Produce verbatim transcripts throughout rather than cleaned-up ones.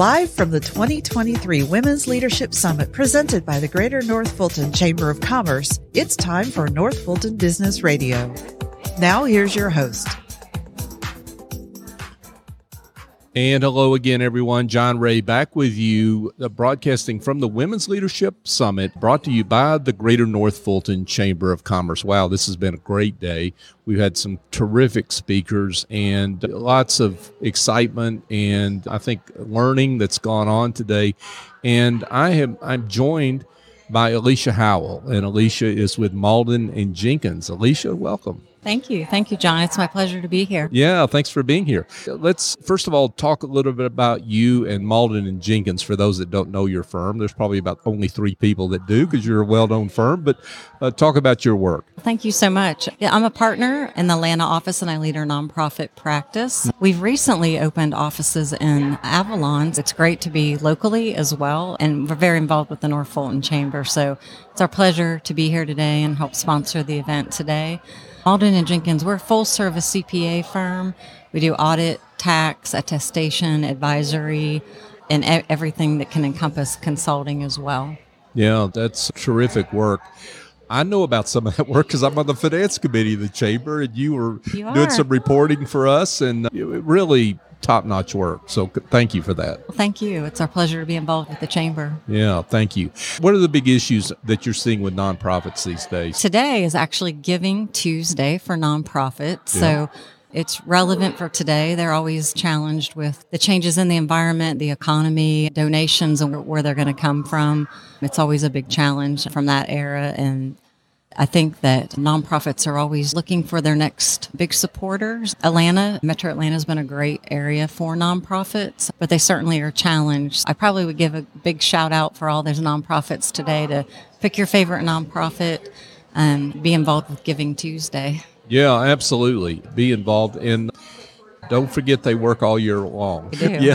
live from the twenty twenty-three Women's Leadership Summit presented by the Greater North Fulton Chamber of Commerce, it's time for North Fulton Business Radio. Now here's your host. And hello again, everyone. John Ray back with you, broadcasting from the Women's Leadership Summit, brought to you by the Greater North Fulton Chamber of Commerce. Wow, this has been a great day. We've had some terrific speakers and lots of excitement and I think learning that's gone on today. And I have, I'm joined by Aleisa Howell, and Aleisa is with Mauldin and Jenkins. Aleisa, welcome. Thank you. Thank you, John. It's my pleasure to be here. Yeah, thanks for being here. Let's, first of all, talk a little bit about you and Mauldin and Jenkins for those that don't know your firm. There's probably about only three people that do because you're a well-known firm, but uh, talk about your work. Thank you so much. Yeah, I'm a partner in the Atlanta office, and I lead our nonprofit practice. We've recently opened offices in Avalon. It's great to be locally as well, and we're very involved with the North Fulton Chamber, so it's our pleasure to be here today and help sponsor the event today. Mauldin and Jenkins, we're a full-service C P A firm. We do audit, tax, attestation, advisory, and e- everything that can encompass consulting as well. Yeah, that's terrific work. I know about some of that work because I'm on the finance committee of the chamber, and you were you doing some reporting for us, and it really top-notch work. So thank you for that. Well, thank you. It's our pleasure to be involved with the chamber. Yeah, thank you. What are the big issues that you're seeing with nonprofits these days? Today is actually Giving Tuesday for nonprofits. Yeah. So it's relevant for today. They're always challenged with the changes in the environment, the economy, donations, and where they're going to come from. It's always a big challenge from that era. And I think that nonprofits are always looking for their next big supporters. Atlanta, Metro Atlanta has been a great area for nonprofits, but they certainly are challenged. I probably would give a big shout out for all those nonprofits today to pick your favorite nonprofit and be involved with Giving Tuesday. Yeah, absolutely. Be involved in. Don't forget they work all year long. Yeah.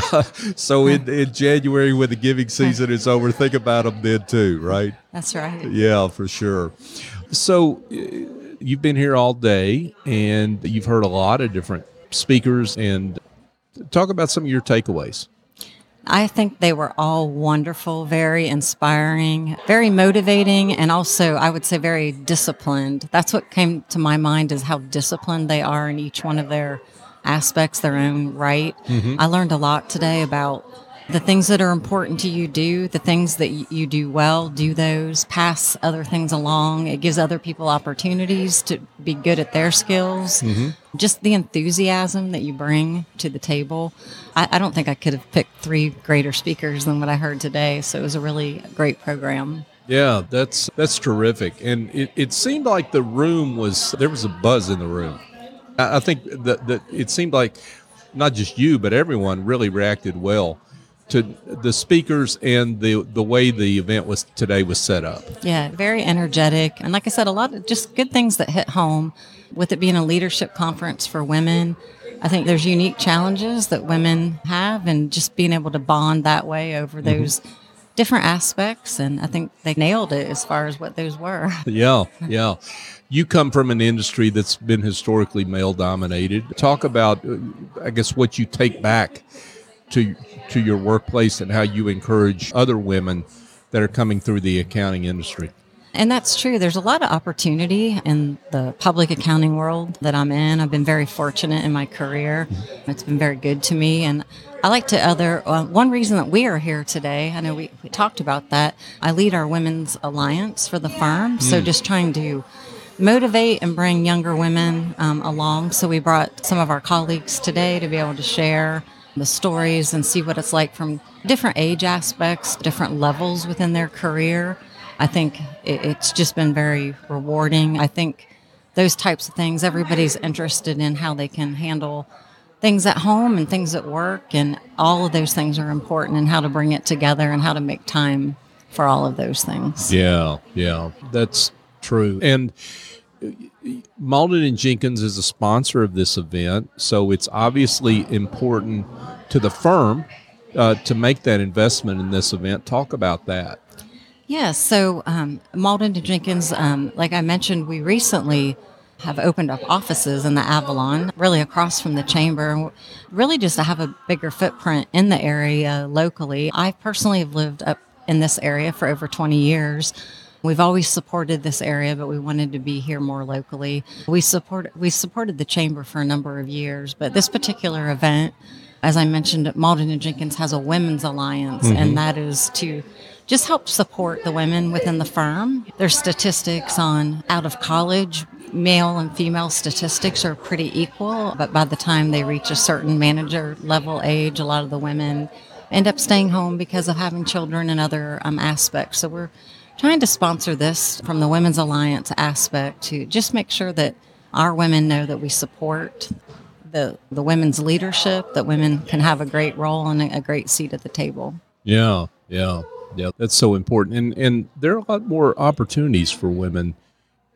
So in, in January when the giving season is over, think about them then too, right? That's right. Yeah, for sure. So you've been here all day and you've heard a lot of different speakers, and talk about some of your takeaways. I think they were all wonderful, very inspiring, very motivating, and also I would say very disciplined. That's what came to my mind, is how disciplined they are in each one of their aspects, their own right. Mm-hmm. I learned a lot today about the things that are important to you, do the things that you do well, do those, pass other things along. It gives other people opportunities to be good at their skills. Mm-hmm. Just the enthusiasm that you bring to the table. I, I don't think I could have picked three greater speakers than what I heard today. So it was a really great program. Yeah, that's that's terrific. And it, it seemed like the room was, there was a buzz in the room. I, I think that, that it seemed like not just you, but everyone really reacted well to the speakers and the the way the event was today was set up. Yeah, very energetic. And like I said, a lot of just good things that hit home. With it being a leadership conference for women, I think there's unique challenges that women have, and just being able to bond that way over those mm-hmm. different aspects. And I think they nailed it as far as what those were. Yeah, yeah. You come from an industry that's been historically male-dominated. Talk about, I guess, what you take back to to your workplace and how you encourage other women that are coming through the accounting industry. And that's true. There's a lot of opportunity in the public accounting world that I'm in. I've been very fortunate in my career. It's been very good to me. And I like to other, uh, one reason that we are here today, I know we, we talked about that, I lead our Women's Alliance for the firm. So mm. just trying to motivate and bring younger women um, along. So we brought some of our colleagues today to be able to share the stories and see what it's like from different age aspects, different levels within their career. I think it's just been very rewarding. I think those types of things, everybody's interested in how they can handle things at home and things at work, and all of those things are important, and how to bring it together and how to make time for all of those things. Yeah, yeah, that's true. And Mauldin and Jenkins is a sponsor of this event, so it's obviously important to the firm uh, to make that investment in this event. Talk about that. Yes, yeah, so um, Mauldin and Jenkins, um, like I mentioned, we recently have opened up offices in the Avalon, really across from the chamber, really just to have a bigger footprint in the area locally. I personally have lived up in this area for over twenty years. We've always supported this area, but we wanted to be here more locally. We support we supported the chamber for a number of years, but this particular event, as I mentioned, Mauldin and Jenkins has a women's alliance, mm-hmm. and that is to just help support the women within the firm. There's statistics on out of college. Male and female statistics are pretty equal, but by the time they reach a certain manager level age, a lot of the women end up staying home because of having children and other um, aspects. So we're trying to sponsor this from the Women's Alliance aspect to just make sure that our women know that we support the the women's leadership, that women can have a great role and a great seat at the table. Yeah, yeah, yeah. That's so important. And, and there are a lot more opportunities for women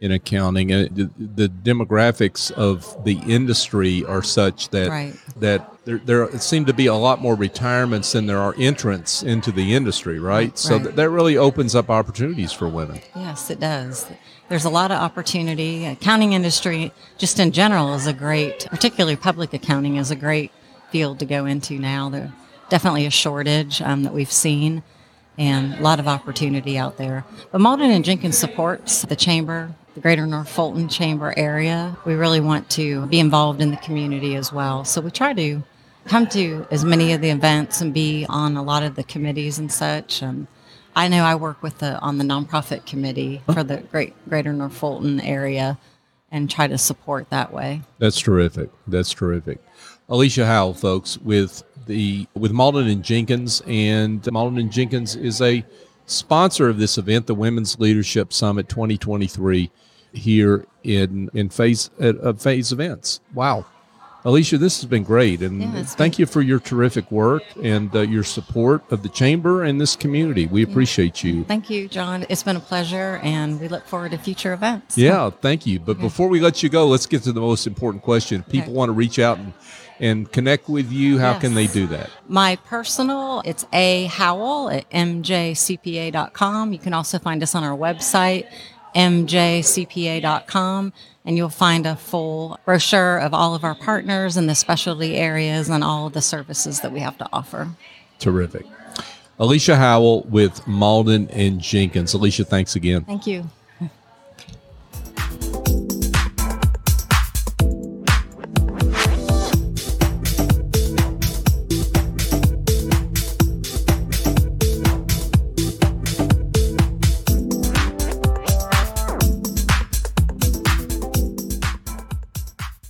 in accounting. Uh, the, the demographics of the industry are such that right. that there, there seem to be a lot more retirements than there are entrants into the industry, right? right. So th- that really opens up opportunities for women. Yes, it does. There's a lot of opportunity. Accounting industry, just in general, is a great, particularly public accounting, is a great field to go into now. There's definitely a shortage um, that we've seen, and a lot of opportunity out there. But Mauldin and Jenkins supports the chamber, the Greater North Fulton Chamber area. We really want to be involved in the community as well. So we try to come to as many of the events and be on a lot of the committees and such. And I know I work with the on the nonprofit committee for the great Greater North Fulton area and try to support that way. That's terrific. That's terrific. Aleisa Howell, folks, with the with Mauldin and Jenkins, and Mauldin and Jenkins is a sponsor of this event, the Women's Leadership Summit twenty twenty-three, here in in phase at uh, phase events. Wow, Aleisa, this has been great, and yeah, thank great. you for your terrific work and uh, your support of the chamber and this community. We appreciate yeah. you. Thank you, John. It's been a pleasure, and we look forward to future events. Yeah, thank you. But okay. before we let you go, let's get to the most important question. People okay. want to reach out and. and connect with you. How yes. can they do that? My personal, it's A Howell at m j c p a dot com. You can also find us on our website, m j c p a dot com, and you'll find a full brochure of all of our partners and the specialty areas and all of the services that we have to offer. Terrific. Aleisa Howell with Mauldin and Jenkins. Aleisa, thanks again. Thank you.